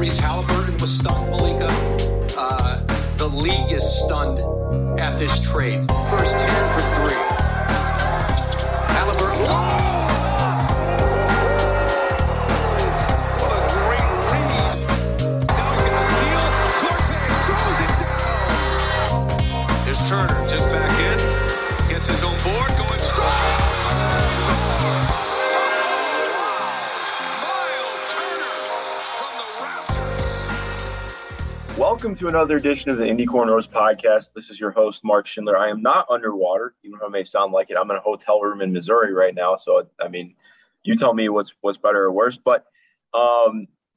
Tyrese Halliburton was stunned, Malika. The league is stunned at this trade. First 10 for three. Halliburton. What a great read. Now he's going to steal. Corte throws it down. Here's Turner just back in. Gets his own board. Going strong. Welcome to another edition of the Indie Cornrows podcast. This is your host, Mark Schindler. I am not underwater, even though it may sound like it. I'm in a hotel room in Missouri right now, so I mean, you tell me what's better or worse. But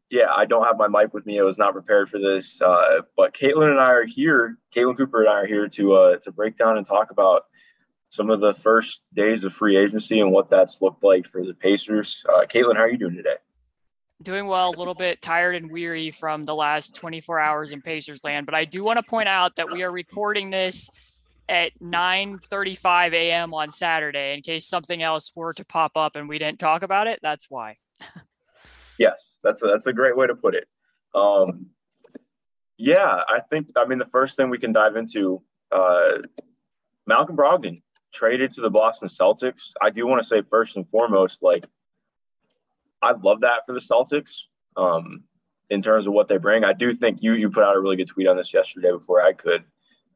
yeah, I don't have my mic with me. I was not prepared for this. But Caitlin and I are here. Caitlin Cooper and I are here to break down and talk about some of the first days of free agency and what that's looked like for the Pacers. Caitlin, how are you doing today? Doing well, a little bit tired and weary from the last 24 hours in Pacers land, but I do want to point out that we are recording this at 9:35 a.m. on Saturday in case something else were to pop up and we didn't talk about it. That's why. Yes, that's a great way to put it. I think the first thing we can dive into, Malcolm Brogdon traded to the Boston Celtics. I do want to say first and foremost, I love that for the Celtics in terms of what they bring. I do think you put out a really good tweet on this yesterday before I could.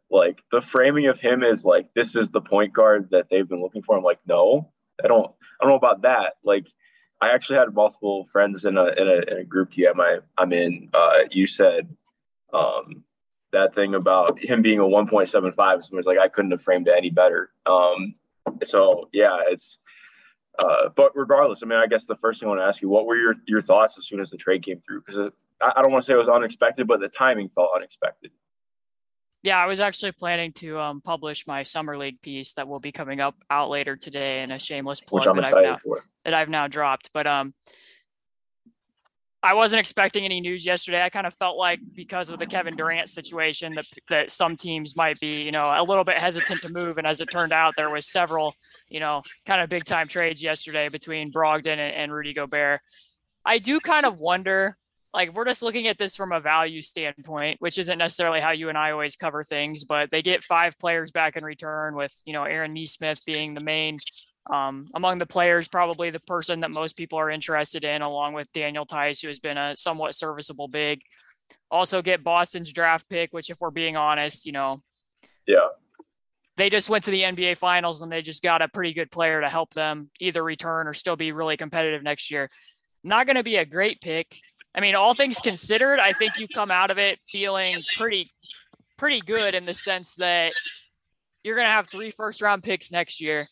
The framing of him is this is the point guard that they've been looking for. I'm like, no, I don't know about that. I actually had multiple friends in a group I'm in. You said that thing about him being a 1.75. Somebody's like, I couldn't have framed it any better. But regardless, I guess the first thing I want to ask you, what were your thoughts as soon as the trade came through? Because I don't want to say it was unexpected, but the timing felt unexpected. Yeah, I was actually planning to publish my summer league piece that will be coming out later today, and a shameless plug that I've now dropped. But I wasn't expecting any news yesterday. I kind of felt like because of the Kevin Durant situation that some teams might be, a little bit hesitant to move. And as it turned out, there was several, kind of big time trades yesterday between Brogdon and Rudy Gobert. I do kind of wonder, if we're just looking at this from a value standpoint, which isn't necessarily how you and I always cover things, but they get 5 players back in return with, Aaron Neesmith being the main among the players, probably the person that most people are interested in, along with Daniel Theis, who has been a somewhat serviceable big. Also get Boston's draft pick, which if we're being honest, yeah, they just went to the NBA finals and they just got a pretty good player to help them either return or still be really competitive next year. Not going to be a great pick. All things considered, I think you come out of it feeling pretty good in the sense that you're going to have 3 first round picks next year.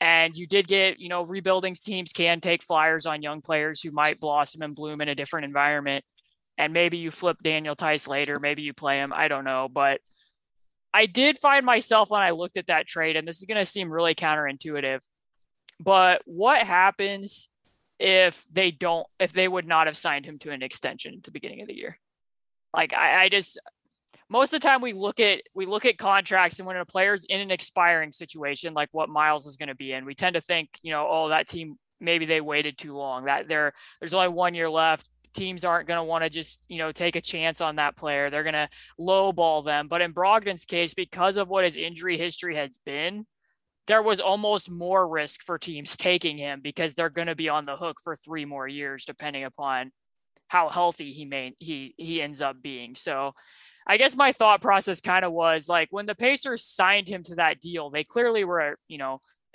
And you did get, rebuilding teams can take flyers on young players who might blossom and bloom in a different environment. And maybe you flip Daniel Theis later, maybe you play him. I don't know, but I did find myself when I looked at that trade, and this is going to seem really counterintuitive, but what happens if they would not have signed him to an extension at the beginning of the year? Most of the time we look at contracts, and when a player's in an expiring situation, like what Miles is going to be in, we tend to think, that team, maybe they waited too long, that there's only 1 year left. Teams aren't going to want to just, take a chance on that player. They're going to lowball them. But in Brogdon's case, because of what his injury history has been, there was almost more risk for teams taking him because they're going to be on the hook for 3 more years, depending upon how healthy he ends up being. So I guess my thought process kind of was when the Pacers signed him to that deal, they clearly were,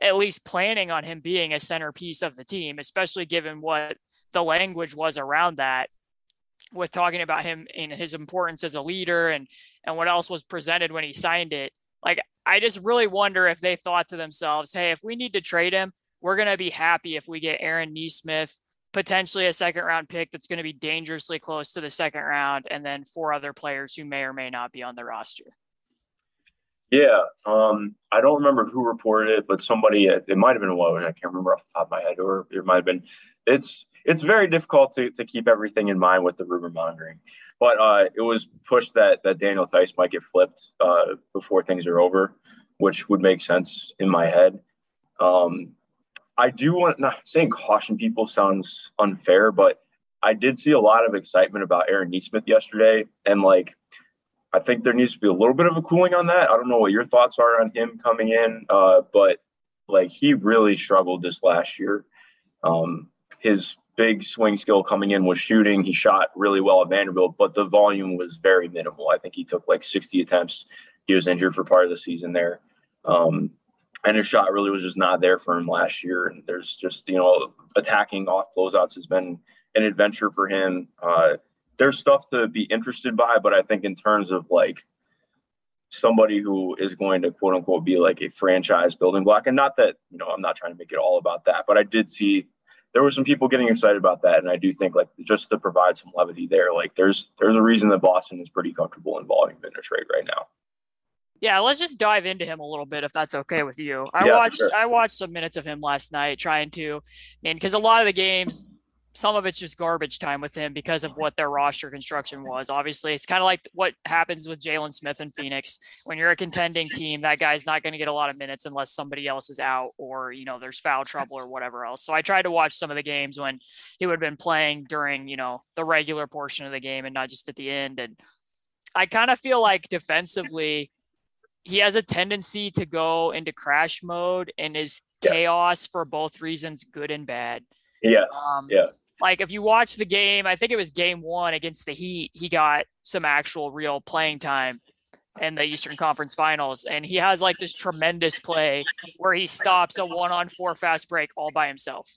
at least planning on him being a centerpiece of the team, especially given what the language was around that, with talking about him and his importance as a leader and what else was presented when he signed it. I just really wonder if they thought to themselves, hey, if we need to trade him, we're going to be happy if we get Aaron Neesmith, potentially a second round pick that's going to be dangerously close to the second round, and then 4 other players who may or may not be on the roster. Yeah. I don't remember who reported it, but somebody, it might've been Woden. I can't remember off the top of my head, or it might've been, it's very difficult to keep everything in mind with the rumor mongering, but it was pushed that Daniel Theis might get flipped before things are over, which would make sense in my head. I do want, not saying caution people sounds unfair, but I did see a lot of excitement about Aaron Neesmith yesterday. And like, I think there needs to be a little bit of a cooling on that. I don't know what your thoughts are on him coming in, but like he really struggled this last year. His big swing skill coming in was shooting. He shot really well at Vanderbilt, but the volume was very minimal. I think he took like 60 attempts. He was injured for part of the season there. And his shot really was just not there for him last year. And there's just, you know, attacking off closeouts has been an adventure for him. There's stuff to be interested by, but I think in terms of like somebody who is going to quote unquote be like a franchise building block, and not that, you know, I'm not trying to make it all about that, but I did see there were some people getting excited about that. And I do think like just to provide some levity there, like there's a reason that Boston is pretty comfortable involving him in a trade right now. Yeah, let's just dive into him a little bit, if that's okay with you. I watched some minutes of him last night trying to, man, because a lot of the games, some of it's just garbage time with him because of what their roster construction was. Obviously, it's kind of like what happens with Jalen Smith in Phoenix. When you're a contending team, that guy's not going to get a lot of minutes unless somebody else is out or, you know, there's foul trouble or whatever else. So I tried to watch some of the games when he would have been playing during, you know, the regular portion of the game and not just at the end. And I kind of feel like defensively, he has a tendency to go into crash mode and is chaos for both reasons, good and bad. Yeah. Like if you watch the game, I think it was game one against the Heat, he got some actual real playing time in the Eastern Conference Finals. And he has like this tremendous play where he stops a 1-on-4 fast break all by himself,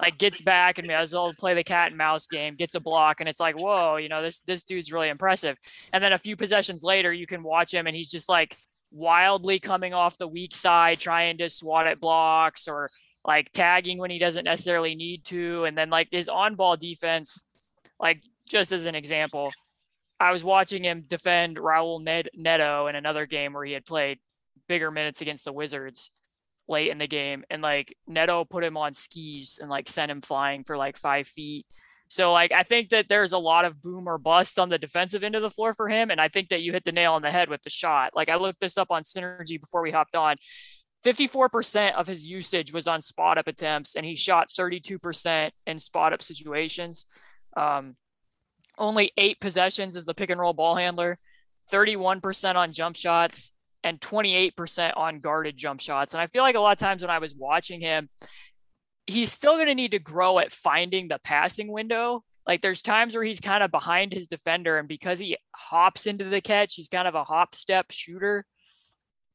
like gets back and as well play the cat and mouse game, gets a block. And it's like, whoa, you know, this dude's really impressive. And then a few possessions later, you can watch him and he's just like, wildly coming off the weak side, trying to swat at blocks or like tagging when he doesn't necessarily need to. And then like his on-ball defense, like just as an example, I was watching him defend Raul Neto in another game where he had played bigger minutes against the Wizards late in the game. And like Neto put him on skis and like sent him flying for like 5 feet. So like, I think that there's a lot of boom or bust on the defensive end of the floor for him. And I think that you hit the nail on the head with the shot. Like I looked this up on Synergy before we hopped on. 54% of his usage was on spot up attempts and he shot 32% in spot up situations. Only 8 possessions as the pick and roll ball handler, 31% on jump shots and 28% on guarded jump shots. And I feel like a lot of times when I was watching him, he's still going to need to grow at finding the passing window. Like there's times where he's kind of behind his defender and because he hops into the catch, he's kind of a hop step shooter.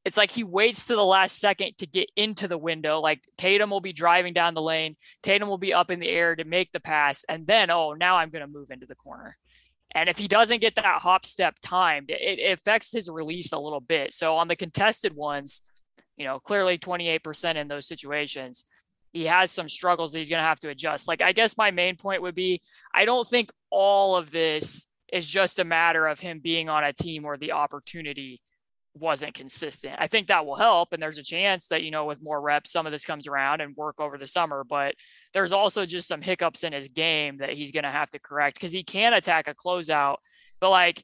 It's like he waits to the last second to get into the window. Like Tatum will be driving down the lane. Tatum will be up in the air to make the pass. And then, oh, now I'm going to move into the corner. And if he doesn't get that hop step timed, it affects his release a little bit. So on the contested ones, you know, clearly 28% in those situations, he has some struggles that he's going to have to adjust. Like, I guess my main point would be, I don't think all of this is just a matter of him being on a team where the opportunity wasn't consistent. I think that will help. And there's a chance that, you know, with more reps, some of this comes around and work over the summer, but there's also just some hiccups in his game that he's going to have to correct because he can attack a closeout, but like,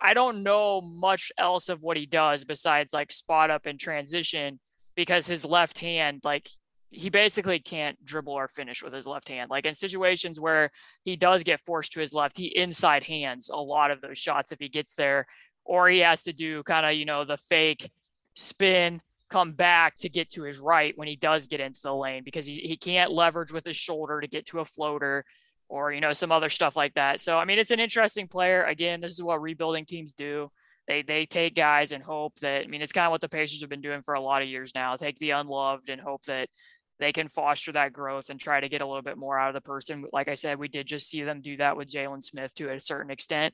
I don't know much else of what he does besides like spot up and transition because his left hand, like, he basically can't dribble or finish with his left hand. Like in situations where he does get forced to his left, he inside hands a lot of those shots if he gets there, or he has to do kind of, you know, the fake spin, come back to get to his right when he does get into the lane because he can't leverage with his shoulder to get to a floater or, you know, some other stuff like that. So, I mean, it's an interesting player. Again, this is what rebuilding teams do. They take guys and hope that, I mean, it's kind of what the Pacers have been doing for a lot of years now, take the unloved and hope that they can foster that growth and try to get a little bit more out of the person. Like I said, we did just see them do that with Jalen Smith to a certain extent,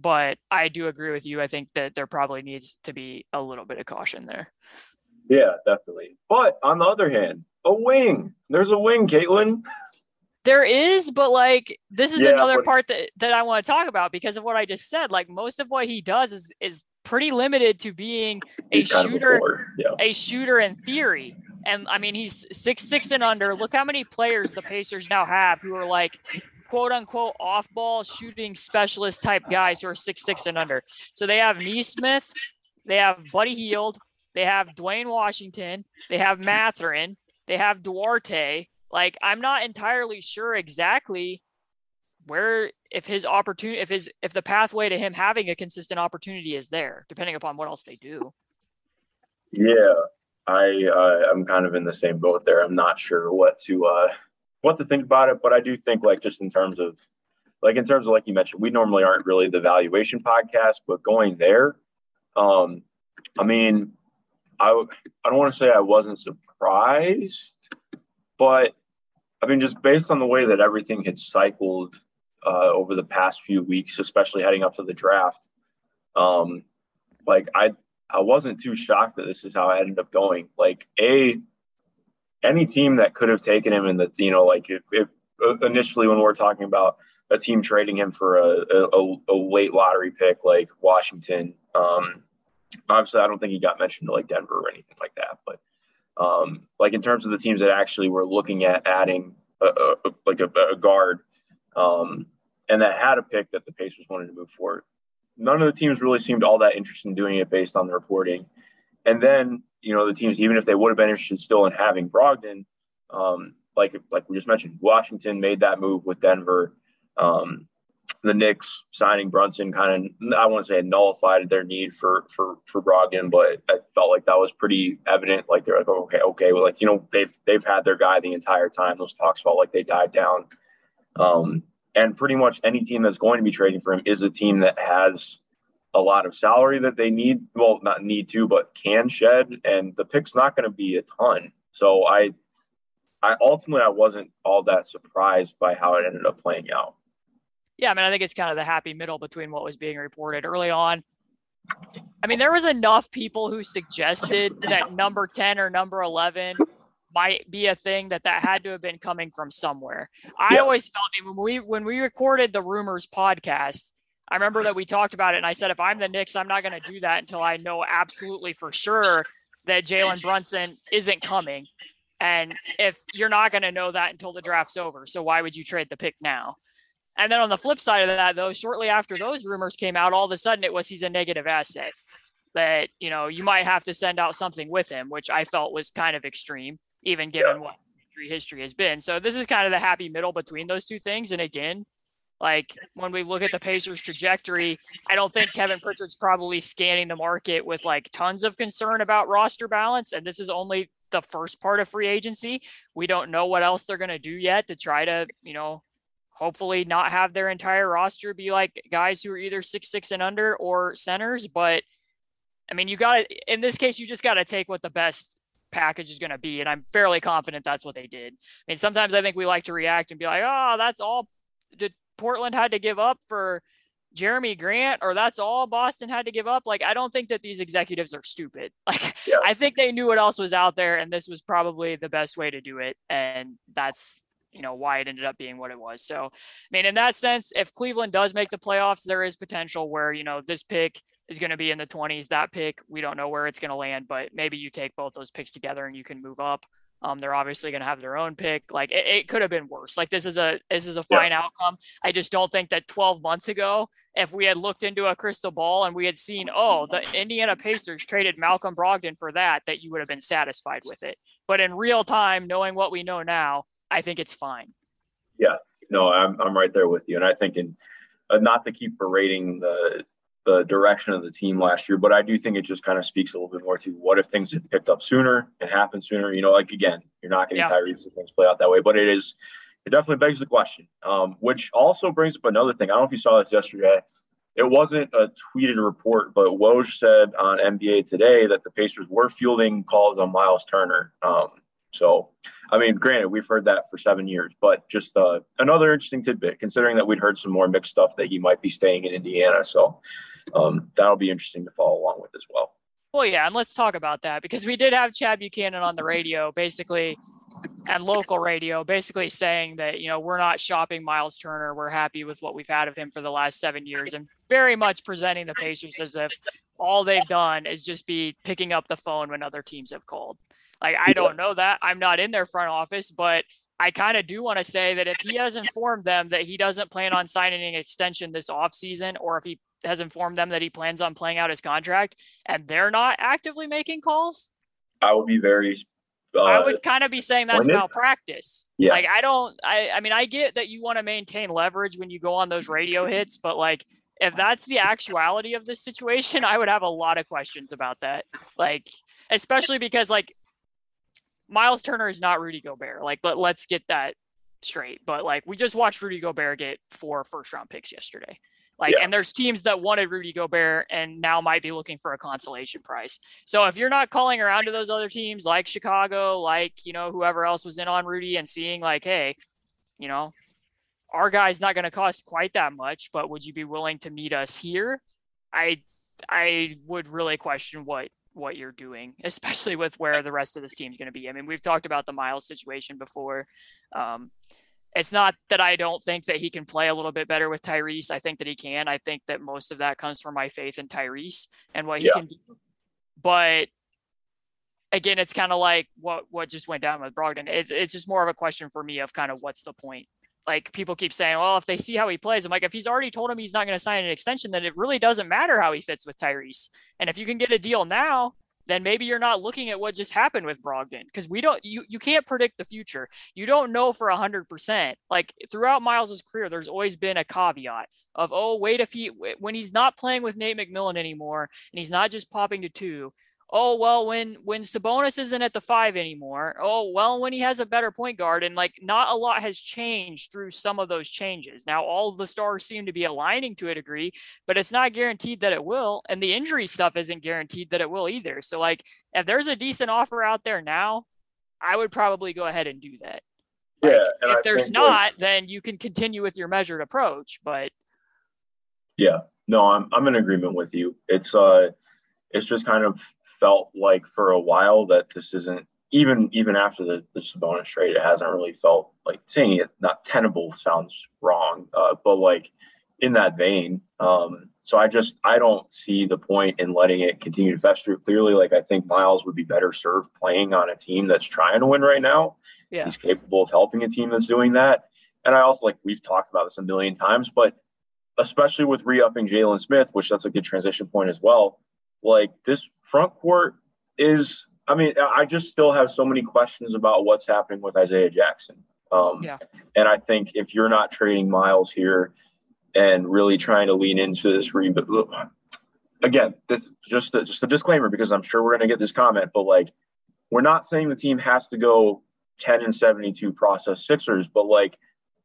but I do agree with you. I think that there probably needs to be a little bit of caution there. Yeah, definitely. But on the other hand, a wing, there's a wing, Caitlin. There is, but like, this is another part that I want to talk about because of what I just said. Like most of what he does is pretty limited to being a shooter in theory. And I mean, he's 6'6" and under. Look how many players the Pacers now have who are like, quote unquote, off ball shooting specialist type guys who are 6'6" and under. So they have Neesmith, they have Buddy Hield, they have Dwayne Washington, they have Mathurin, they have Duarte. Like, I'm not entirely sure exactly where, if his opportunity, if the pathway to him having a consistent opportunity is there, depending upon what else they do. Yeah, I'm kind of in the same boat there. I'm not sure what to think about it, but I do think in terms of like you mentioned, we normally aren't really the valuation podcast, but going there, I don't want to say I wasn't surprised, but I mean, just based on the way that everything had cycled over the past few weeks, especially heading up to the draft, I wasn't too shocked that this is how I ended up going. Like, any team that could have taken him in the, if initially when we're talking about a team trading him for a late lottery pick like Washington, obviously I don't think he got mentioned to like Denver or anything like that, but in terms of the teams that actually were looking at adding a guard and that had a pick that the Pacers wanted to move forward, none of the teams really seemed all that interested in doing it based on the reporting. And then, the teams, even if they would have been interested still in having Brogdon, like we just mentioned, Washington made that move with Denver. The Knicks signing Brunson kind of, I wouldn't say nullified their need for Brogdon, but I felt like that was pretty evident. Like they're like, okay. Well, they've had their guy the entire time. Those talks felt like they died down. And pretty much any team that's going to be trading for him is a team that has a lot of salary that they need. Well, not need to, but can shed. And the pick's not going to be a ton. So I ultimately, I wasn't all that surprised by how it ended up playing out. Yeah, I think it's kind of the happy middle between what was being reported early on. There was enough people who suggested that number 10 or number 11 might be a thing that had to have been coming from somewhere. I always felt when we recorded the Rumors podcast, I remember that we talked about it, and I said, if I'm the Knicks, I'm not going to do that until I know absolutely for sure that Jalen Brunson isn't coming. And if you're not going to know that until the draft's over, so why would you trade the pick now? And then on the flip side of that, though, shortly after those rumors came out, all of a sudden it was he's a negative asset, that, you might have to send out something with him, which I felt was kind of extreme, even given what history has been. So this is kind of the happy middle between those two things. And again, when we look at the Pacers' trajectory, I don't think Kevin Pritchard's probably scanning the market with tons of concern about roster balance. And this is only the first part of free agency. We don't know what else they're going to do yet to try to, hopefully not have their entire roster be guys who are either 6'6" and under or centers. But you just got to take what the best package is going to be. And I'm fairly confident that's what they did. Sometimes I think we like to react and be like, oh, that's all Portland had to give up for Jeremy Grant, or that's all Boston had to give up. I don't think that these executives are stupid. I think they knew what else was out there, and this was probably the best way to do it. And that's, why it ended up being what it was. So, in that sense, if Cleveland does make the playoffs, there is potential where, this pick is going to be in the 20s, that pick, we don't know where it's going to land, but maybe you take both those picks together and you can move up. They're obviously going to have their own pick. It could have been worse. This is a fine outcome. I just don't think that 12 months ago, if we had looked into a crystal ball and we had seen, the Indiana Pacers traded Malcolm Brogdon for that you would have been satisfied with it. But in real time, knowing what we know now, I think it's fine. Yeah, no, I'm right there with you. And I think not to keep berating the direction of the team last year, but I do think it just kind of speaks a little bit more to what if things had picked up sooner and happened sooner, again, you're not getting Tyrese if things play out that way, but it definitely begs the question, which also brings up another thing. I don't know if you saw this yesterday. It wasn't a tweeted report, but Woj said on NBA Today that the Pacers were fielding calls on Myles Turner. So, granted, we've heard that for 7 years, but just another interesting tidbit, considering that we'd heard some more mixed stuff that he might be staying in Indiana. So that'll be interesting to follow along with as well. Well, yeah, and let's talk about that, because we did have Chad Buchanan on the radio, basically, and local radio, basically saying that, we're not shopping Myles Turner. We're happy with what we've had of him for the last 7 years, and very much presenting the Pacers as if all they've done is just be picking up the phone when other teams have called. I don't know that. I'm not in their front office, but I kind of do want to say that if he has informed them that he doesn't plan on signing an extension this offseason, or if he has informed them that he plans on playing out his contract and they're not actively making calls, I would be very I would kind of be saying that's malpractice. Yeah. Like, I mean, I get that you want to maintain leverage when you go on those radio hits, but like, if that's the actuality of this situation, I would have a lot of questions about that. Like, especially because like Myles Turner is not Rudy Gobert. Like, but let's get that straight. But like, we just watched Rudy Gobert get 4 first-round picks yesterday. Like, yeah. And there's teams that wanted Rudy Gobert and now might be looking for a consolation prize. So if you're not calling around to those other teams like Chicago, like, you know, whoever else was in on Rudy and seeing like, hey, you know, our guy's not going to cost quite that much, but would you be willing to meet us here? I would really question what you're doing, especially with where the rest of this team's going to be. I mean, we've talked about the Miles situation before. It's not that I don't think that he can play a little bit better with Tyrese. I think that he can. I think that most of that comes from my faith in Tyrese and what he can do. But again, it's kind of like what just went down with Brogdon. It's just more of a question for me of kind of what's the point? Like, people keep saying, well, if they see how he plays, I'm like, if he's already told him he's not going to sign an extension, then it really doesn't matter how he fits with Tyrese. And if you can get a deal now, then maybe you're not looking at what just happened with Brogdon, because you can't predict the future. You don't know for 100%. Like, throughout Miles's career, there's always been a caveat of, oh, wait, when he's not playing with Nate McMillan anymore and he's not just popping to 2, oh, well, when Sabonis isn't at the 5 anymore, oh, well, when he has a better point guard, and like, not a lot has changed through some of those changes. Now, all the stars seem to be aligning to a degree, but it's not guaranteed that it will. And the injury stuff isn't guaranteed that it will either. So like, if there's a decent offer out there now, I would probably go ahead and do that. Like, yeah. If there's not, then you can continue with your measured approach, but. Yeah, no, I'm in agreement with you. It's just kind of felt like for a while that this isn't even after the Sabonis trade, it hasn't really felt like, saying it not tenable sounds wrong, but like in that vein. So I don't see the point in letting it continue to fester. Clearly, like, I think Miles would be better served playing on a team that's trying to win right now. Yeah. He's capable of helping a team that's doing that. And I also, like, we've talked about this a million times, but especially with re-upping Jalen Smith, which that's a good transition point as well. Like, this front court is, I mean, I just still have so many questions about what's happening with Isaiah Jackson. And I think if you're not trading Miles here and really trying to lean into this rebuild, again, this just a disclaimer, because I'm sure we're going to get this comment, but like, we're not saying the team has to go 10-72 process Sixers, but like,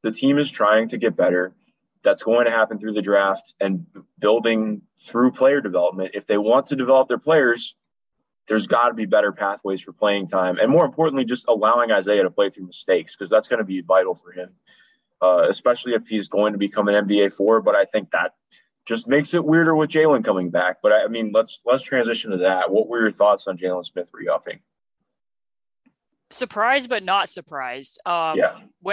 the team is trying to get better. That's going to happen through the draft and building through player development. If they want to develop their players, there's got to be better pathways for playing time. And more importantly, just allowing Isaiah to play through mistakes, because that's going to be vital for him, especially if he's going to become an NBA 4. But I think that just makes it weirder with Jalen coming back. But I mean, let's transition to that. What were your thoughts on Jalen Smith re-upping? Surprised, but not surprised. When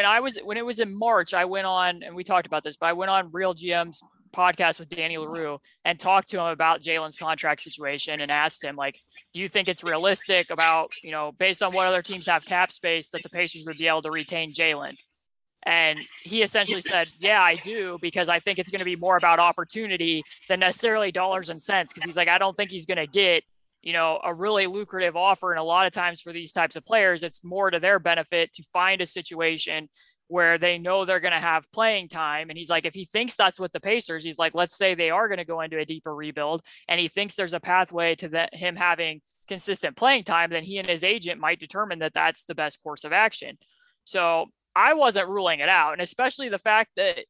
it was in March, I went on, and we talked about this, but I went on Real GM's podcast with Danny LaRue and talked to him about Jalen's contract situation and asked him, like, do you think it's realistic about, you know, based on what other teams have cap space, that the Pacers would be able to retain Jalen? And he essentially said, yeah, I do, because I think it's going to be more about opportunity than necessarily dollars and cents. Because he's like, I don't think he's going to get, you know, a really lucrative offer. And a lot of times for these types of players, it's more to their benefit to find a situation where they know they're going to have playing time. And he's like, if he thinks that's what the Pacers, he's like, let's say they are going to go into a deeper rebuild and he thinks there's a pathway to him having consistent playing time, then he and his agent might determine that that's the best course of action. So I wasn't ruling it out. And especially the fact that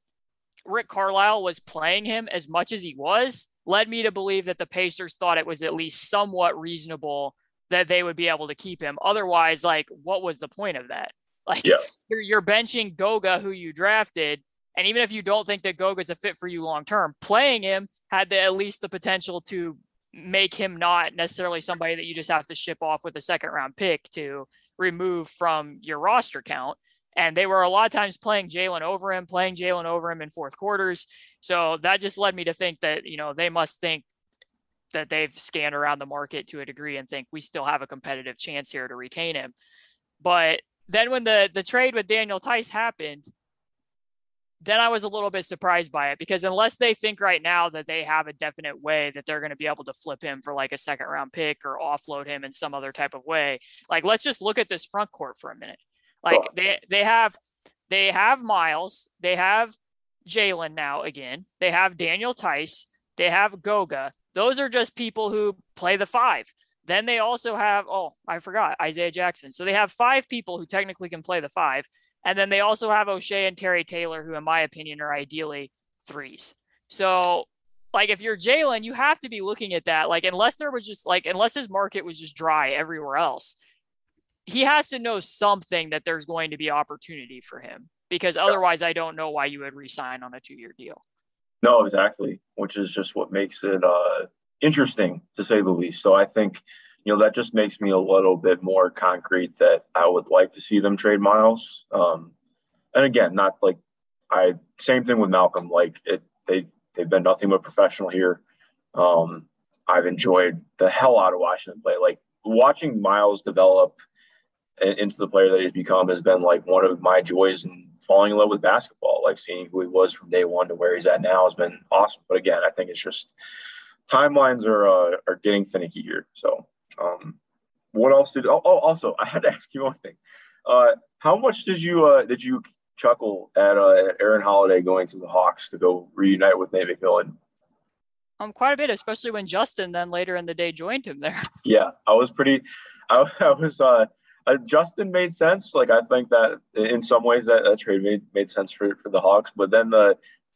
Rick Carlisle was playing him as much as he was led me to believe that the Pacers thought it was at least somewhat reasonable that they would be able to keep him. Otherwise, like, what was the point of that? Like, you're benching Goga, who you drafted, and even if you don't think that Goga's a fit for you long-term, playing him had at least the potential to make him not necessarily somebody that you just have to ship off with a second-round pick to remove from your roster count. And they were a lot of times playing Jalen over him in fourth quarters. So that just led me to think that, you know, they must think that they've scanned around the market to a degree and think we still have a competitive chance here to retain him. But then when the trade with Daniel Theis happened, then I was a little bit surprised by it, because unless they think right now that they have a definite way that they're going to be able to flip him for like a second round pick or offload him in some other type of way, like, let's just look at this front court for a minute. Like, they have Miles, they have Jalen now again, they have Daniel Theis, they have Goga. Those are just people who play the five. Then they also have, Isaiah Jackson. So they have five people who technically can play the five. And then they also have O'Shea and Terry Taylor, who in my opinion are ideally threes. So like, if you're Jalen, you have to be looking at that. Like, unless his market was just dry everywhere else, he has to know something that there's going to be opportunity for him, because otherwise I don't know why you would re-sign on a 2-year deal. No, exactly. Which is just what makes it interesting, to say the least. So I think, that just makes me a little bit more concrete that I would like to see them trade Miles. And again, same thing with Malcolm. They've been nothing but professional here. I've enjoyed the hell out of watching them play. Like, watching Miles develop into the player that he's become has been like one of my joys in falling in love with basketball. Like, seeing who he was from day one to where he's at now has been awesome. But again, I think it's just timelines are getting finicky here. So what else also, I had to ask you one thing. How much did you chuckle at Aaron Holiday going to the Hawks to go reunite with Nate McMillan? Quite a bit, especially when Justin then later in the day joined him there. Yeah, Justin made sense. Like, I think that in some ways that trade made sense for the Hawks, but then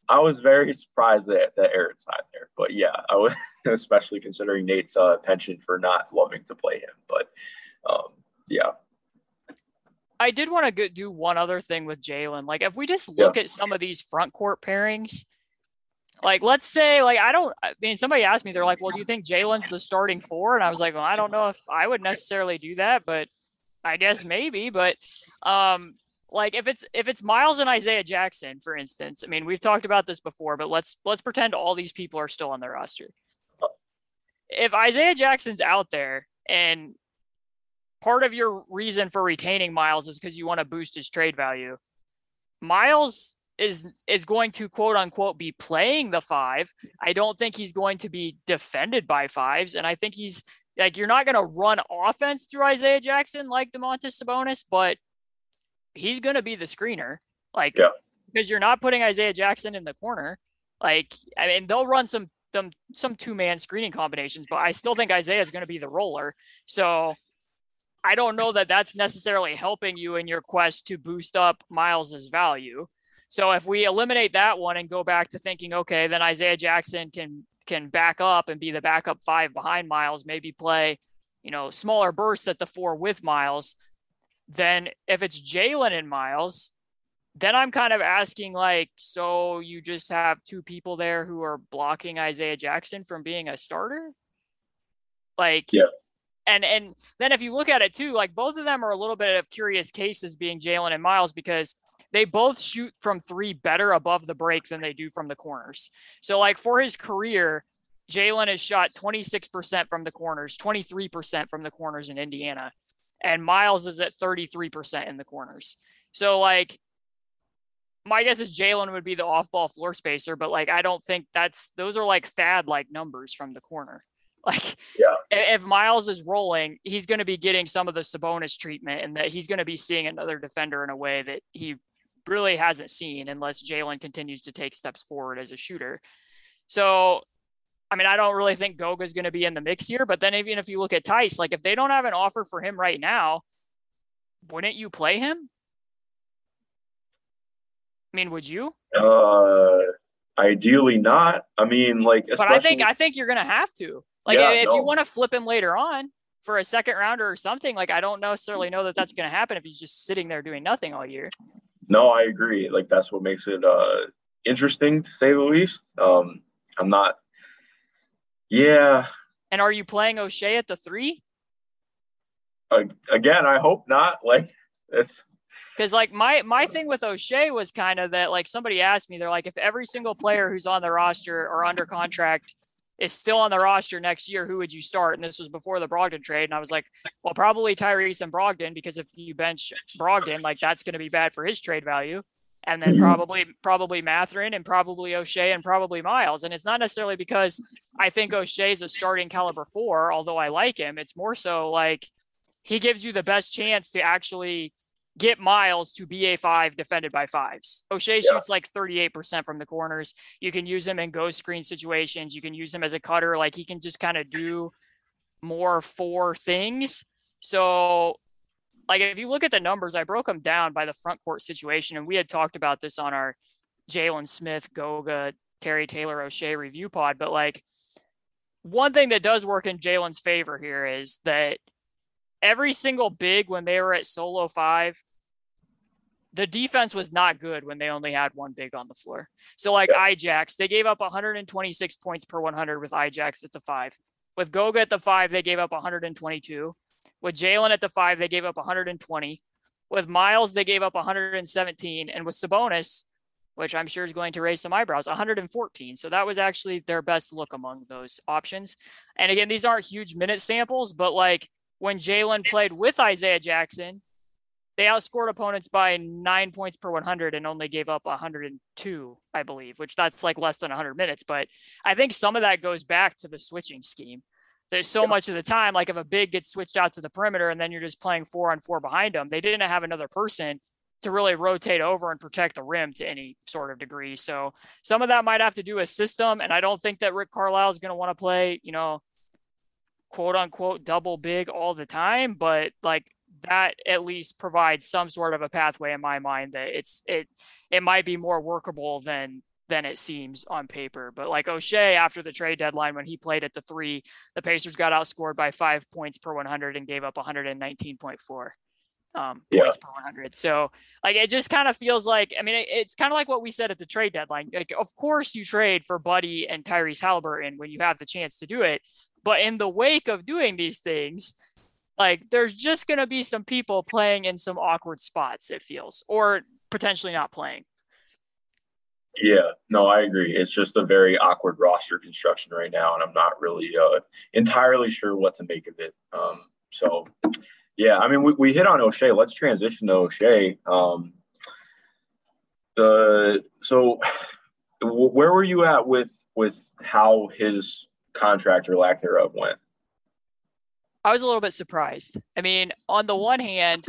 I was very surprised that Aaron's not there. But yeah, I was, especially considering Nate's penchant for not loving to play him. But yeah. I did want to do one other thing with Jalen. Like, if we just look at some of these front court pairings, like, let's say, like, somebody asked me, they're like, well, do you think Jalen's the starting four? And I was like, well, I don't know if I would necessarily do that, but I guess maybe. But like, if it's Miles and Isaiah Jackson, for instance, I mean, we've talked about this before, but let's pretend all these people are still on their roster. If Isaiah Jackson's out there, and part of your reason for retaining Miles is because you want to boost his trade value, Miles is going to, quote unquote, be playing the five. I don't think he's going to be defended by fives. And I think he's like, you're not going to run offense through Isaiah Jackson like DeMontis Sabonis, but he's going to be the screener, because you're not putting Isaiah Jackson in the corner. Like, I mean, they'll run some two-man screening combinations, but I still think Isaiah is going to be the roller. So I don't know that that's necessarily helping you in your quest to boost up Miles's value. So if we eliminate that one and go back to thinking, okay, then Isaiah Jackson can back up and be the backup five behind Miles, maybe play, smaller bursts at the four with Miles. Then if it's Jalen and Miles, then I'm kind of asking, like, so you just have two people there who are blocking Isaiah Jackson from being a starter? Like, yeah. And then if you look at it too, like, both of them are a little bit of curious cases, being Jalen and Miles, because they both shoot from three better above the break than they do from the corners. So, like, for his career, Jalen has shot 26% from the corners, 23% from the corners in Indiana. And Miles is at 33% in the corners. So, like, my guess is Jalen would be the off-ball floor spacer, but, like, I don't think those are, like, Thad-like numbers from the corner. Like, yeah. If Miles is rolling, he's going to be getting some of the Sabonis treatment, and that he's going to be seeing another defender in a way that he really hasn't seen unless Jalen continues to take steps forward as a shooter. So, I mean, I don't really think Goga is going to be in the mix here, but then even if you look at Theis, like, if they don't have an offer for him right now, wouldn't you play him? I mean, would you? Ideally not. I mean, like, but I think you're going to have to, like, you want to flip him later on for a second rounder or something. Like, I don't necessarily know that that's going to happen if he's just sitting there doing nothing all year. No, I agree. Like, that's what makes it interesting, to say the least. I'm not. Yeah. And are you playing O'Shea at the three? Again, I hope not. Like, it's because, like, my thing with O'Shea was kind of that, like, somebody asked me, they're like, if every single player who's on the roster or under contract is still on the roster next year, who would you start? And this was before the Brogdon trade. And I was like, well, probably Tyrese and Brogdon, because if you bench Brogdon, like, that's going to be bad for his trade value. and then probably Mathurin and probably O'Shea and probably Miles. And it's not necessarily because I think O'Shea's a starting caliber four, although I like him. It's more so like he gives you the best chance to actually get Miles to be a five defended by fives. O'Shea shoots like 38% from the corners. You can use him in ghost screen situations. You can use him as a cutter. Like he can just kind of do more four things. So like, if you look at the numbers, I broke them down by the front court situation. And we had talked about this on our Jalen Smith, Goga, Terry Taylor, O'Shea review pod. But like one thing that does work in Jalen's favor here is that every single big, when they were at solo five, the defense was not good when they only had one big on the floor. So like Ijax, they gave up 126 points per 100 with Ijax at the five. With Goga at the five, they gave up 122. With Jalen at the five, they gave up 120. With Miles, they gave up 117. And with Sabonis, which I'm sure is going to raise some eyebrows, 114. So that was actually their best look among those options. And again, these aren't huge minute samples, but like, when Jalen played with Isaiah Jackson, they outscored opponents by 9 points per 100 and only gave up 102, I believe, which that's like less than 100 minutes. But I think some of that goes back to the switching scheme. There's so much of the time, like if a big gets switched out to the perimeter and then you're just playing 4-on-4 behind them, they didn't have another person to really rotate over and protect the rim to any sort of degree. So some of that might have to do with system. And I don't think that Rick Carlisle is going to want to play, you know, quote unquote double big all the time, but like that at least provides some sort of a pathway in my mind that it might be more workable than it seems on paper. But like O'Shea, after the trade deadline, when he played at the three, the Pacers got outscored by 5 points per 100 and gave up 119.4 points per 100. So like, it just kind of feels like, I mean, it's kind of like what we said at the trade deadline. Like, of course you trade for Buddy and Tyrese Halliburton when you have the chance to do it. But in the wake of doing these things, like there's just going to be some people playing in some awkward spots, it feels, or potentially not playing. Yeah, no, I agree. It's just a very awkward roster construction right now, and I'm not really entirely sure what to make of it. So, yeah, I mean, we hit on O'Shea. Let's transition to O'Shea. Where were you at with how his contract or lack thereof went? I was a little bit surprised. I mean, on the one hand,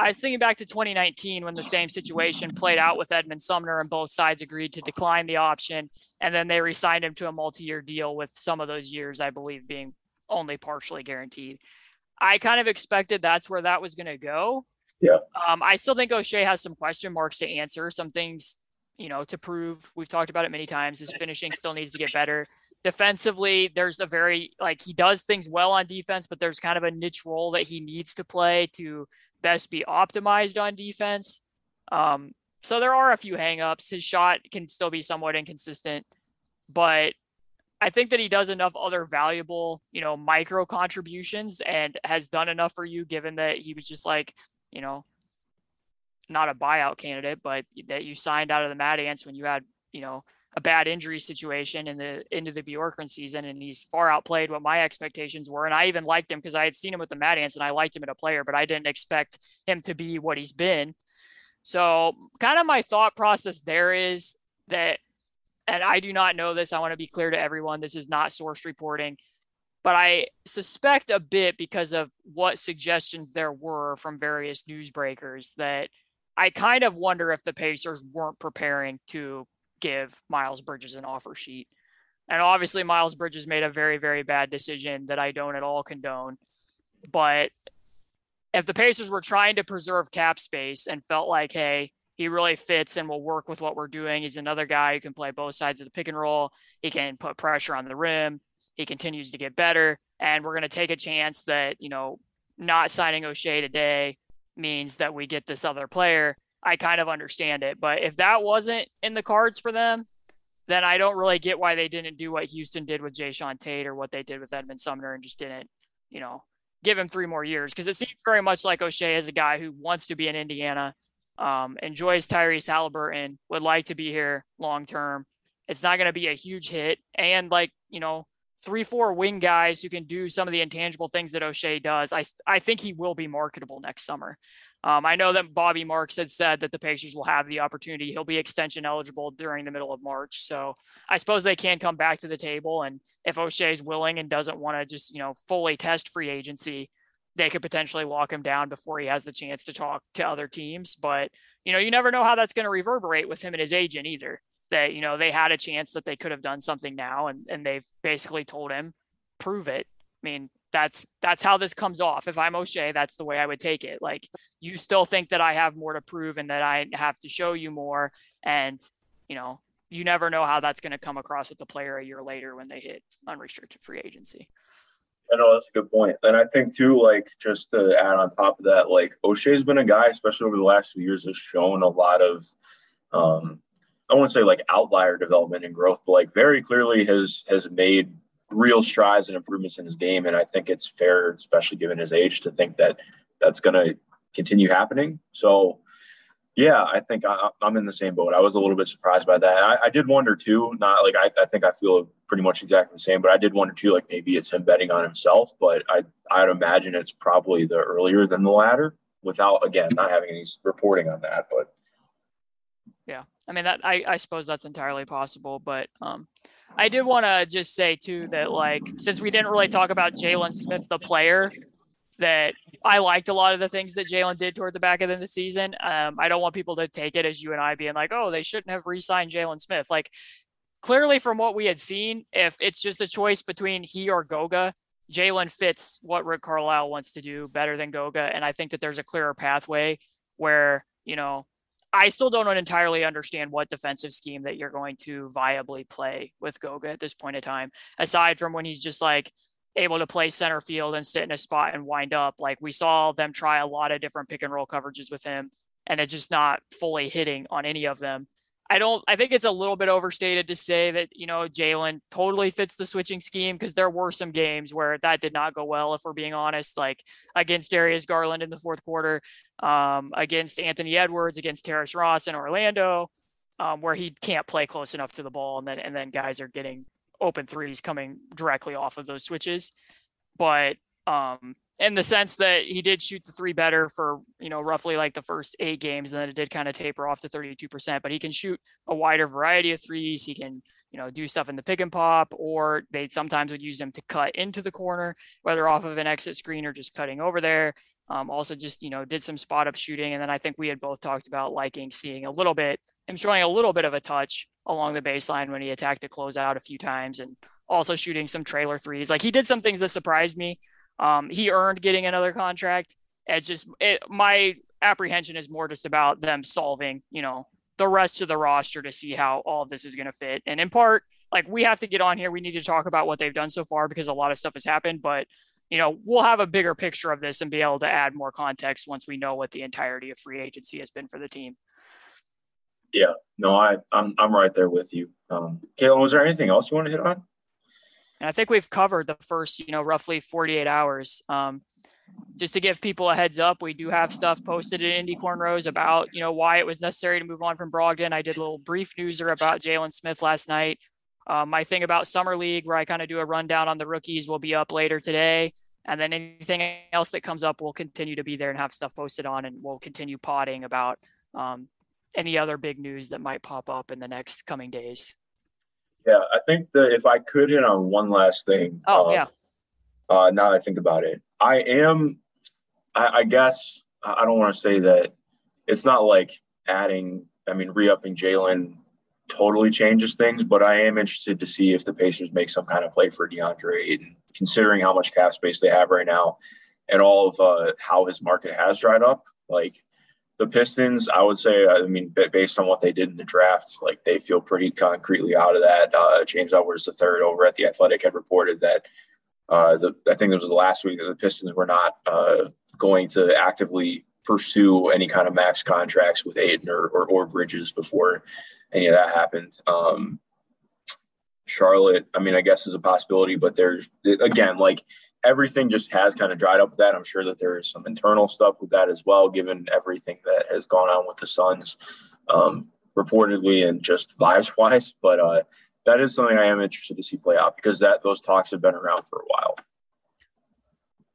I was thinking back to 2019 when the same situation played out with Edmund Sumner and both sides agreed to decline the option. And then they re-signed him to a multi-year deal with some of those years, I believe, being only partially guaranteed. I kind of expected that's where that was going to go. Yeah. I still think O'Shea has some question marks to answer, some things, you know, to prove. We've talked about it many times. His finishing still needs to get better. Defensively, there's a very, like, he does things well on defense, but there's kind of a niche role that he needs to play to best be optimized on defense. So there are a few hangups. His shot can still be somewhat inconsistent, but I think that he does enough other valuable, you know, micro contributions and has done enough for you, given that he was just like, you know, not a buyout candidate, but that you signed out of the Mad Ants when you had, you know, a bad injury situation in the end of the Bjorkgren season. And he's far outplayed what my expectations were. And I even liked him because I had seen him with the Mad Ants and I liked him as a player, but I didn't expect him to be what he's been. So kind of my thought process there is that, and I do not know this, I want to be clear to everyone, this is not sourced reporting, but I suspect a bit because of what suggestions there were from various newsbreakers that I kind of wonder if the Pacers weren't preparing to give Miles Bridges an offer sheet. And obviously Miles Bridges made a very, very bad decision that I don't at all condone. But if the Pacers were trying to preserve cap space and felt like, hey, he really fits and will work with what we're doing. He's another guy who can play both sides of the pick and roll. He can put pressure on the rim. He continues to get better. And we're going to take a chance that, you know, not signing O'Shea today means that we get this other player. I kind of understand it, but if that wasn't in the cards for them, then I don't really get why they didn't do what Houston did with Jae'Sean Tate or what they did with Edmund Sumner and just didn't, you know, give him 3 more years. Cause it seems very much like O'Shea is a guy who wants to be in Indiana, enjoys Tyrese Halliburton, would like to be here long-term. It's not going to be a huge hit. And like, you know, 3-4 wing guys who can do some of the intangible things that O'Shea does. I think he will be marketable next summer. I know that Bobby Marks had said that the Pacers will have the opportunity. He'll be extension eligible during the middle of March. So I suppose they can come back to the table. And if O'Shea's willing and doesn't want to just, you know, fully test free agency, they could potentially lock him down before he has the chance to talk to other teams. But, you know, you never know how that's going to reverberate with him and his agent either. That, you know, they had a chance that they could have done something now, and they've basically told him, prove it. I mean, that's how this comes off. If I'm O'Shea, that's the way I would take it. Like, you still think that I have more to prove and that I have to show you more. And, you know, you never know how that's going to come across with the player a year later when they hit unrestricted free agency. I know that's a good point. And I think too, like, just to add on top of that, like, O'Shea's been a guy, especially over the last few years, has shown a lot of, I wouldn't say like outlier development and growth, but like very clearly has made real strides and improvements in his game. And I think it's fair, especially given his age, to think that that's going to continue happening. So yeah, I think I'm in the same boat. I was a little bit surprised by that. I did wonder too, not like, I think I feel pretty much exactly the same, but I did wonder too, like maybe it's him betting on himself, but I'd imagine it's probably the earlier than the latter without, again, not having any reporting on that, but yeah, I mean, that I suppose that's entirely possible, but I did want to just say too that, like, since we didn't really talk about Jalen Smith, the player, that I liked a lot of the things that Jalen did toward the back end of the season. I don't want people to take it as you and I being like, oh, they shouldn't have re-signed Jalen Smith. Like, clearly from what we had seen, if it's just a choice between he or Goga, Jalen fits what Rick Carlisle wants to do better than Goga. And I think that there's a clearer pathway where, you know, I still don't entirely understand what defensive scheme that you're going to viably play with Goga at this point in time, aside from when he's just like able to play center field and sit in a spot and wind up. Like, we saw them try a lot of different pick and roll coverages with him, and it's just not fully hitting on any of them. I think it's a little bit overstated to say that, you know, Jalen totally fits the switching scheme, because there were some games where that did not go well, if we're being honest, like against Darius Garland in the fourth quarter, against Anthony Edwards, against Terrace Ross in Orlando, where he can't play close enough to the ball. And then guys are getting open threes coming directly off of those switches. But in the sense that he did shoot the three better for, you know, roughly like the first 8 games, and then it did kind of taper off to 32%, but he can shoot a wider variety of threes. He can, you know, do stuff in the pick and pop, or they sometimes would use him to cut into the corner, whether off of an exit screen or just cutting over there. Also just, you know, did some spot up shooting. And then I think we had both talked about liking seeing a little bit, him showing a little bit of a touch along the baseline when he attacked the closeout a few times, and also shooting some trailer threes. Like, he did some things that surprised me. He earned getting another contract. It's just, my apprehension is more just about them solving, you know, the rest of the roster to see how all of this is going to fit. And in part, like, we have to get on here. We need to talk about what they've done so far, because a lot of stuff has happened, but, you know, we'll have a bigger picture of this and be able to add more context once we know what the entirety of free agency has been for the team. Yeah, no, I'm right there with you. Caitlin, was there anything else you want to hit on? And I think we've covered the first, you know, roughly 48 hours. Just to give people a heads up, we do have stuff posted at Indie Cornrows about, you know, why it was necessary to move on from Brogdon. I did a little brief newser about Jalen Smith last night. My thing about Summer League, where I kind of do a rundown on the rookies, will be up later today. And then anything else that comes up will continue to be there and have stuff posted on, and we'll continue potting about any other big news that might pop up in the next coming days. Yeah, I think that if I could hit on one last thing. Oh, yeah. Now that I think about it, I guess I don't want to say that it's not like re-upping Jalen totally changes things, but I am interested to see if the Pacers make some kind of play for DeAndre Ayton, considering how much cap space they have right now and all of how his market has dried up. Like, the Pistons, I would say, I mean, based on what they did in the draft, like, they feel pretty concretely out of that. James Edwards III over at The Athletic had reported that I think it was the last week that the Pistons were not going to actively pursue any kind of max contracts with Aiden or Bridges before any of that happened. Charlotte, I mean, I guess is a possibility, but there's, again, like, everything just has kind of dried up with that. I'm sure that there is some internal stuff with that as well, given everything that has gone on with the Suns reportedly and just vibes wise. But that is something I am interested to see play out, because that those talks have been around for a while.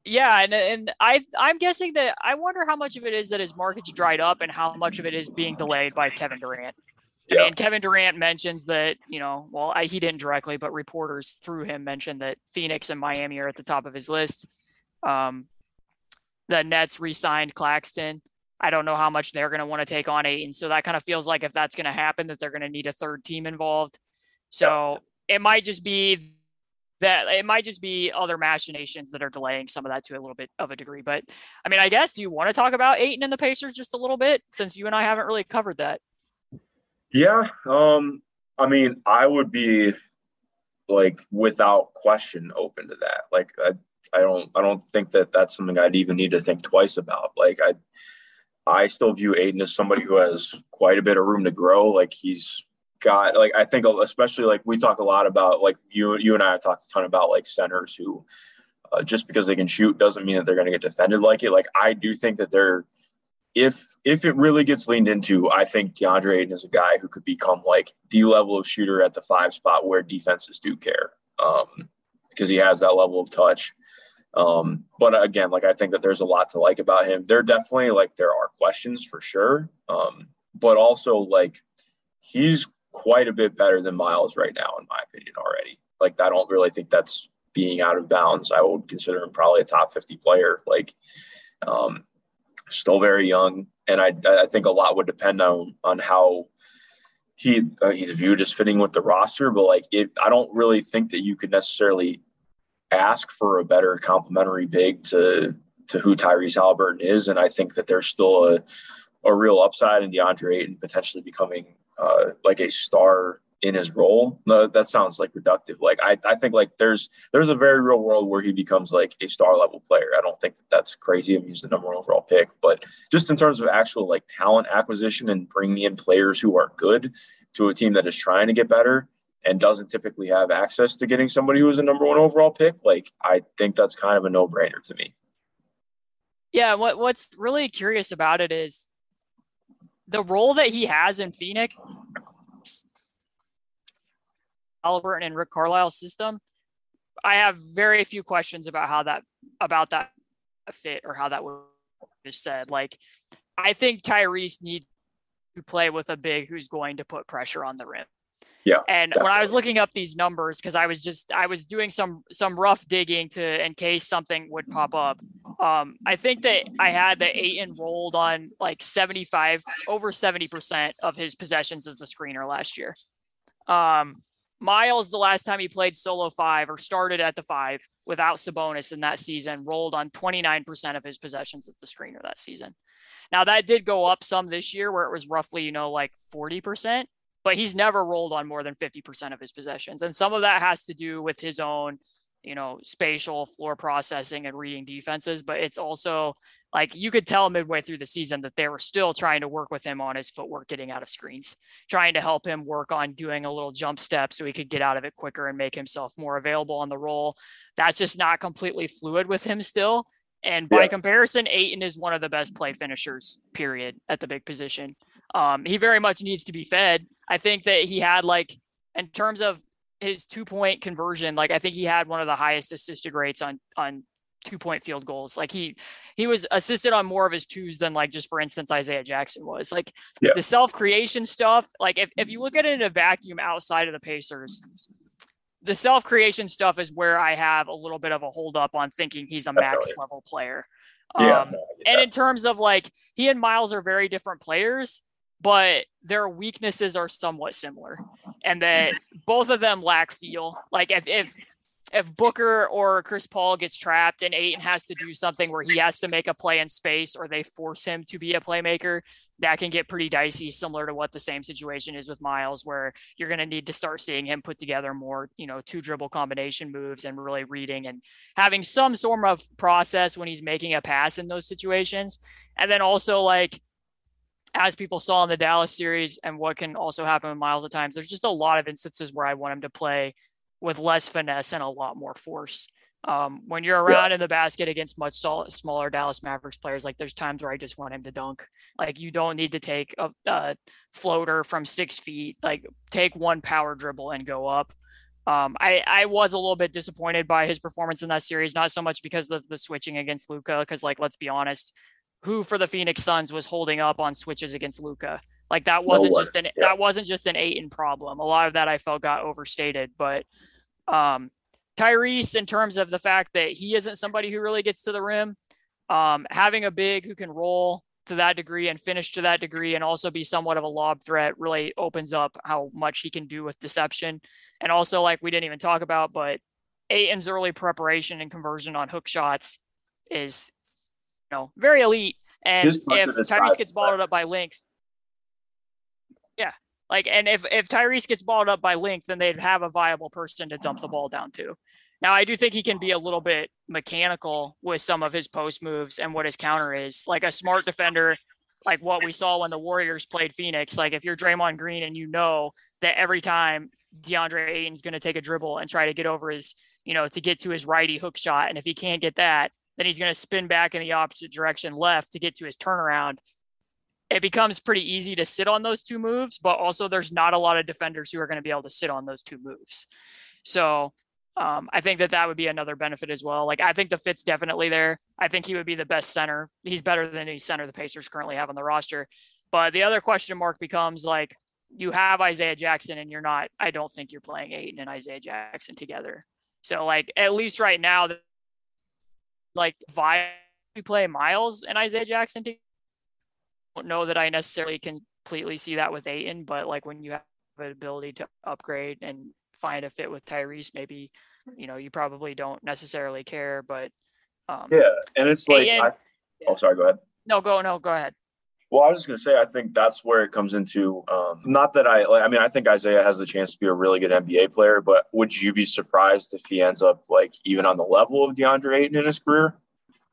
Yeah, and I'm guessing that I wonder how much of it is that his market's dried up and how much of it is being delayed by Kevin Durant. Yeah. And Kevin Durant mentions that, you know, well, he didn't directly, but reporters through him mentioned that Phoenix and Miami are at the top of his list. The Nets re-signed Claxton. I don't know how much they're going to want to take on Ayton. So that kind of feels like if that's going to happen, that they're going to need a third team involved. So it might just be that other machinations that are delaying some of that to a little bit of a degree. But I mean, I guess, do you want to talk about Ayton and the Pacers just a little bit, since you and I haven't really covered that? Yeah. I mean, I would be like without question open to that. Like, I don't think that that's something I'd even need to think twice about. Like I still view Ayton as somebody who has quite a bit of room to grow. Like he's got, like, I think especially like we talk a lot about, like you and I have talked a ton about like centers who just because they can shoot doesn't mean that they're going to get defended like it. Like I do think that they're, if it really gets leaned into, I think DeAndre Ayton is a guy who could become like the level of shooter at the 5 spot where defenses do care. Because he has that level of touch. But again, like, I think that there's a lot to like about him. There definitely, like, there are questions for sure. But also, like, he's quite a bit better than Miles right now, in my opinion, already. Like, I don't really think that's being out of bounds. I would consider him probably a top 50 player. Like, still very young. And I think a lot would depend on how he's viewed as fitting with the roster. But, like, I don't really think that you could necessarily ask for a better complementary big to who Tyrese Halliburton is. And I think that there's still a real upside in DeAndre Ayton potentially becoming like a star in his role. No, that sounds like reductive. Like I think like there's a very real world where he becomes like a star level player. I don't think that that's crazy. I mean, he's the number 1 overall pick, but just in terms of actual like talent acquisition and bringing in players who are good to a team that is trying to get better and doesn't typically have access to getting somebody who is a number 1 overall pick, like I think that's kind of a no-brainer to me. Yeah, what's really curious about it is the role that he has in Phoenix, Halliburton and Rick Carlisle's system. I have very few questions about how that fit or how that was said. Like, I think Tyrese needs to play with a big who's going to put pressure on the rim. Yeah, and definitely. When I was looking up these numbers, because I was doing some rough digging to in case something would pop up. I think that I had that Ayton rolled on like 70% of his possessions as a screener last year. Miles, the last time he played solo 5 or started at the 5 without Sabonis in that season, rolled on 29% of his possessions as the screener that season. Now that did go up some this year, where it was roughly, you know, like 40%. But he's never rolled on more than 50% of his possessions. And some of that has to do with his own, you know, spatial floor processing and reading defenses. But it's also like you could tell midway through the season that they were still trying to work with him on his footwork, getting out of screens, trying to help him work on doing a little jump step so he could get out of it quicker and make himself more available on the roll. That's just not completely fluid with him still. And by comparison, Ayton is one of the best play finishers, period, at the big position. He very much needs to be fed. I think that he had, like, in terms of his 2-point conversion, like I think he had one of the highest assisted rates on 2-point field goals. Like he was assisted on more of his twos than, like, just for instance, Isaiah Jackson was. Like the self-creation stuff, like if you look at it in a vacuum outside of the Pacers, the self-creation stuff is where I have a little bit of a hold up on thinking he's a max level player. And in terms of, like, he and Miles are very different players, but their weaknesses are somewhat similar, and that both of them lack feel. Like if Booker or Chris Paul gets trapped and Ayton has to do something where he has to make a play in space or they force him to be a playmaker, that can get pretty dicey, similar to what the same situation is with Miles, where you're going to need to start seeing him put together more, you know, 2-dribble combination moves and really reading and having some sort of process when he's making a pass in those situations. And then also, like, as people saw in the Dallas series and what can also happen with Miles at times, there's just a lot of instances where I want him to play with less finesse and a lot more force. When you're around in the basket against much smaller Dallas Mavericks players, like there's times where I just want him to dunk. Like you don't need to take a floater from 6 feet, like take one power dribble and go up. I was a little bit disappointed by his performance in that series, not so much because of the switching against Luka, because like, let's be honest, who for the Phoenix Suns was holding up on switches against Luka? Like that wasn't that wasn't just an Ayton problem. A lot of that I felt got overstated, but Tyrese, in terms of the fact that he isn't somebody who really gets to the rim, having a big who can roll to that degree and finish to that degree and also be somewhat of a lob threat really opens up how much he can do with deception. And also, like we didn't even talk about, but Ayton's early preparation and conversion on hook shots is, you know, very elite. And if Tyrese gets balled up by length, like, and if Tyrese gets balled up by length, then they'd have a viable person to dump the ball down to. Now, I do think he can be a little bit mechanical with some of his post moves and what his counter is. Like a smart defender, like what we saw when the Warriors played Phoenix. Like if you're Draymond Green and you know that every time DeAndre Ayton's going to take a dribble and try to get over his, you know, to get to his righty hook shot. And if he can't get that, then he's going to spin back in the opposite direction left to get to his turnaround. It becomes pretty easy to sit on those two moves, but also there's not a lot of defenders who are going to be able to sit on those two moves. So I think that would be another benefit as well. Like I think the fit's definitely there. I think he would be the best center. He's better than any center the Pacers currently have on the roster. But the other question mark becomes like you have Isaiah Jackson and I don't think you're playing Ayton and Isaiah Jackson together. So like, at least right now, like we play Myles and Isaiah Jackson together. Don't know that I necessarily completely see that with Ayton, but like when you have an ability to upgrade and find a fit with Tyrese, maybe, you know, you probably don't necessarily care, but and it's like Ayton, sorry, go ahead. Go ahead. Well, I was just gonna say I think that's where it comes into not that I think Isaiah has the chance to be a really good NBA player, but would you be surprised if he ends up like even on the level of DeAndre Ayton in his career?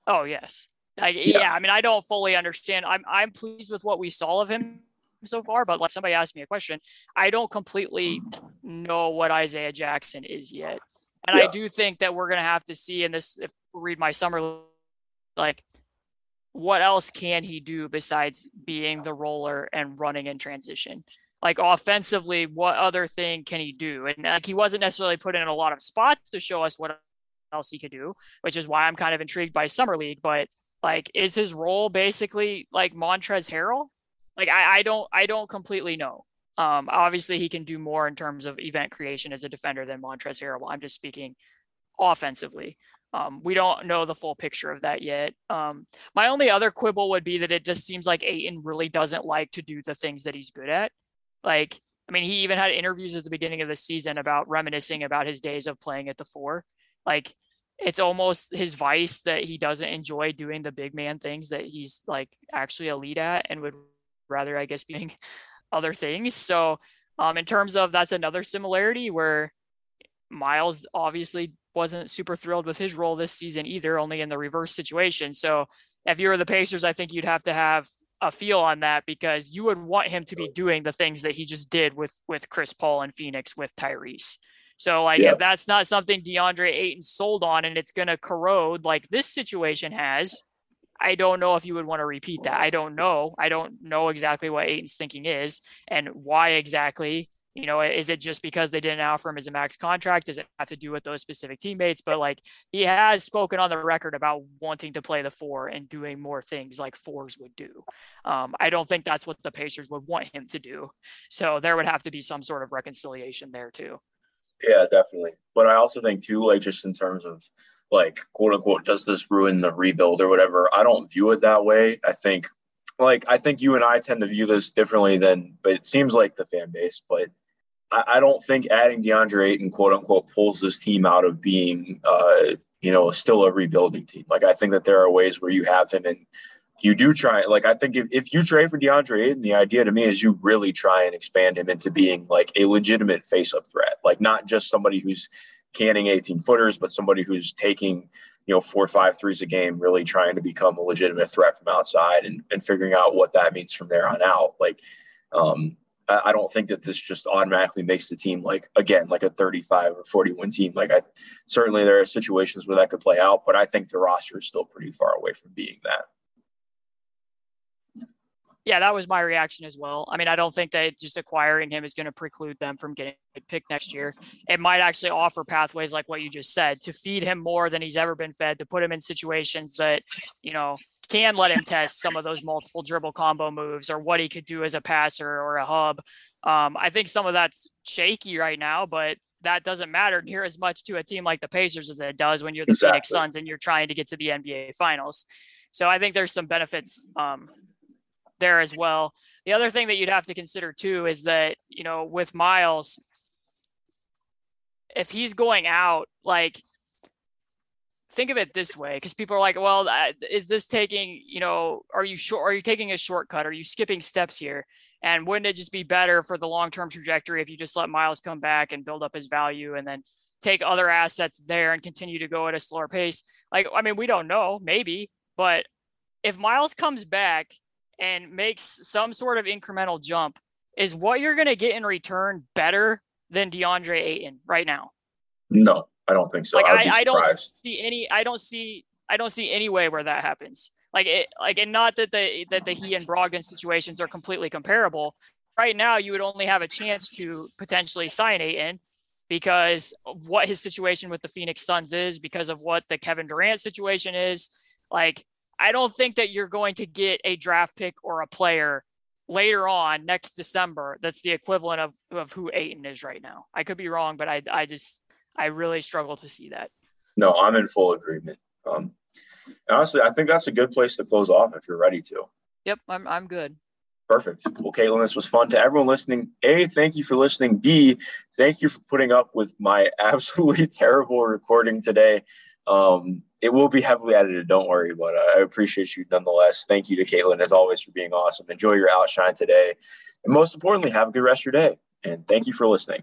Oh yes. I mean, I don't fully understand. I'm pleased with what we saw of him so far, but like somebody asked me a question, I don't completely know what Isaiah Jackson is yet. And I do think that we're going to have to see in this, if we read my summer, like what else can he do besides being the roller and running in transition? Like offensively, what other thing can he do? And like, he wasn't necessarily put in a lot of spots to show us what else he could do, which is why I'm kind of intrigued by summer league, but like, is his role basically like Montrezl Harrell? Like, I don't completely know. Obviously he can do more in terms of event creation as a defender than Montrezl Harrell. I'm just speaking offensively. We don't know the full picture of that yet. My only other quibble would be that it just seems like Ayton really doesn't like to do the things that he's good at. Like, I mean, he even had interviews at the beginning of the season about reminiscing about his days of playing at the four. Like, it's almost his vice that he doesn't enjoy doing the big man things that he's like actually elite at and would rather, I guess, being other things. So in terms of that's another similarity where Myles obviously wasn't super thrilled with his role this season either, only in the reverse situation. So if you were the Pacers, I think you'd have to have a feel on that because you would want him to be doing the things that he just did with Chris Paul and Phoenix with Tyrese. So like if that's not something DeAndre Ayton sold on and it's going to corrode like this situation has, I don't know if you would want to repeat that. I don't know exactly what Ayton's thinking is and why exactly, you know, is it just because they didn't offer him as a max contract? Does it have to do with those specific teammates? But like he has spoken on the record about wanting to play the four and doing more things like fours would do. I don't think that's what the Pacers would want him to do. So there would have to be some sort of reconciliation there too. Yeah, definitely. But I also think too, like just in terms of like, quote unquote, does this ruin the rebuild or whatever? I don't view it that way. I think you and I tend to view this differently than, but it seems like the fan base, but I don't think adding DeAndre Ayton, quote unquote, pulls this team out of being, still a rebuilding team. Like, I think that there are ways where you have him and you do try. Like, I think if you trade for DeAndre Ayton, the idea to me is you really try and expand him into being like a legitimate face-up threat, like not just somebody who's canning 18-footers, but somebody who's taking, 4-5 threes a game, really trying to become a legitimate threat from outside and figuring out what that means from there on out. Like, I don't think that this just automatically makes the team like a 35 or 41 team. Certainly there are situations where that could play out, but I think the roster is still pretty far away from being that. Yeah, that was my reaction as well. I mean, I don't think that just acquiring him is going to preclude them from getting a pick next year. It might actually offer pathways like what you just said to feed him more than he's ever been fed, to put him in situations that, you know, can let him test some of those multiple dribble combo moves or what he could do as a passer or a hub. I think some of that's shaky right now, but that doesn't matter near as much to a team like the Pacers as it does when you're the Phoenix Suns and you're trying to get to the NBA Finals. So I think there's some benefits there as well. The other thing that you'd have to consider too is that, you know, with Miles, if he's going out, like, think of it this way, because people are like, well, is this taking, you know, are you taking a shortcut? Are you skipping steps here? And wouldn't it just be better for the long-term trajectory if you just let Miles come back and build up his value and then take other assets there and continue to go at a slower pace? Like, I mean, we don't know, maybe, but if Miles comes back and makes some sort of incremental jump, is what you're going to get in return better than DeAndre Ayton right now? No. I don't think so. Like, I don't see any way where that happens. And not that the he and Brogdon situations are completely comparable. Right now, you would only have a chance to potentially sign Ayton because of what his situation with the Phoenix Suns is, because of what the Kevin Durant situation is. Like, I don't think that you're going to get a draft pick or a player later on next December that's the equivalent of who Ayton is right now. I could be wrong, but I really struggle to see that. No, I'm in full agreement. Honestly, I think that's a good place to close off if you're ready to. Yep, I'm good. Perfect. Well, Caitlin, this was fun. To everyone listening, A, thank you for listening. B, thank you for putting up with my absolutely terrible recording today. It will be heavily edited, don't worry, but I appreciate you nonetheless. Thank you to Caitlin, as always, for being awesome. Enjoy your outshine today. And most importantly, have a good rest of your day. And thank you for listening.